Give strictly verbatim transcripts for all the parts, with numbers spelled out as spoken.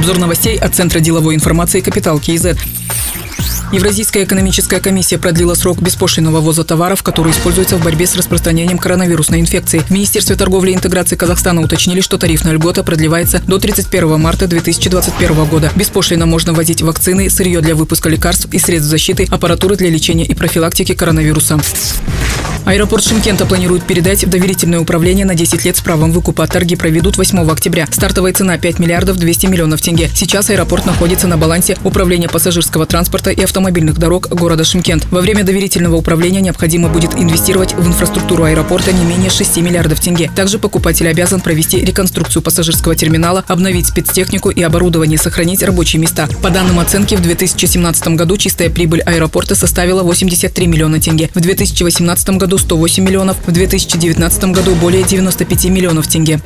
Обзор новостей от Центра деловой информации «Капитал КЗ». Евразийская экономическая комиссия продлила срок беспошлинного ввоза товаров, которые используются в борьбе с распространением коронавирусной инфекции. В Министерстве торговли и интеграции Казахстана уточнили, что тарифная льгота продлевается до тридцать первого марта две тысячи двадцать первого года. Беспошлинно можно ввозить вакцины, сырье для выпуска лекарств и средств защиты, аппаратуры для лечения и профилактики коронавируса. Аэропорт Шымкента планируют передать в доверительное управление на десять лет с правом выкупа. Торги проведут восьмого октября. Стартовая цена пять миллиардов двести миллионов тенге. Сейчас аэропорт находится на балансе Управления пассажирского транспорта и автомобилей. Автомобильных дорог города Шымкент. Во время доверительного управления необходимо будет инвестировать в инфраструктуру аэропорта не менее шести миллиардов тенге. Также покупатель обязан провести реконструкцию пассажирского терминала, обновить спецтехнику и оборудование, сохранить рабочие места. По данным оценки, в две тысячи семнадцатом году чистая прибыль аэропорта составила восемьдесят три миллиона тенге, в две тысячи восемнадцатом году сто восемь миллионов, в две тысячи девятнадцатом году более девяноста пяти миллионов тенге.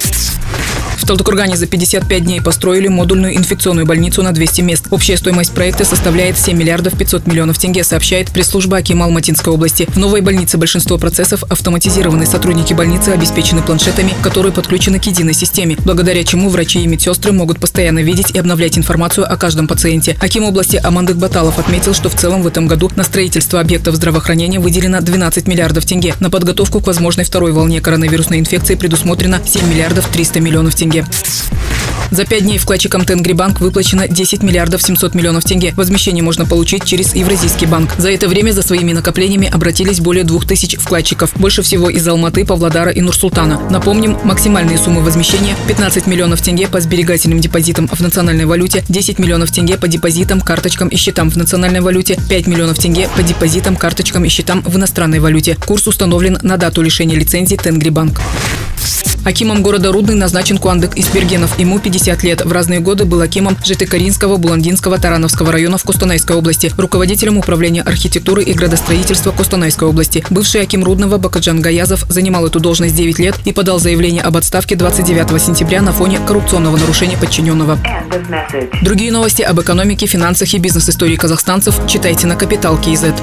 В Талдыкургане за пятьдесят пять дней построили модульную инфекционную больницу на двести мест. Общая стоимость проекта составляет семь миллиардов пятьсот миллионов тенге, сообщает пресс-служба акима Алматинской области. В новой больнице большинство процессов автоматизированы. Сотрудники больницы обеспечены планшетами, которые подключены к единой системе, благодаря чему врачи и медсестры могут постоянно видеть и обновлять информацию о каждом пациенте. Аким области Амандык Баталов отметил, что в целом в этом году на строительство объектов здравоохранения выделено двенадцать миллиардов тенге. На подготовку к возможной второй волне коронавирусной инфекции предусмотрено семь миллиардов триста миллионов тенге. За пять дней вкладчикам Тенгрибанк выплачено десять миллиардов семьсот миллионов тенге. Возмещение можно получить через Евразийский банк. За это время за своими накоплениями обратились более двух тысяч вкладчиков. Больше всего из Алматы, Павлодара и Нур-Султана. Напомним, максимальные суммы возмещения – пятнадцать миллионов тенге по сберегательным депозитам в национальной валюте, десять миллионов тенге по депозитам, карточкам и счетам в национальной валюте, пять миллионов тенге по депозитам, карточкам и счетам в иностранной валюте. Курс установлен на дату лишения лицензии Тенгрибанк. Акимом города Рудный назначен Куандык Испергенов. Ему пятьдесят лет. В разные годы был акимом Житыкаринского, Буландинского, Тарановского районов Костанайской области, руководителем управления архитектуры и градостроительства Костанайской области. Бывший аким Рудного Бакаджан Гаязов занимал эту должность девять лет и подал заявление об отставке двадцать девятого сентября на фоне коррупционного нарушения подчиненного. Другие новости об экономике, финансах и бизнес-истории казахстанцев читайте на Капитал КЗ.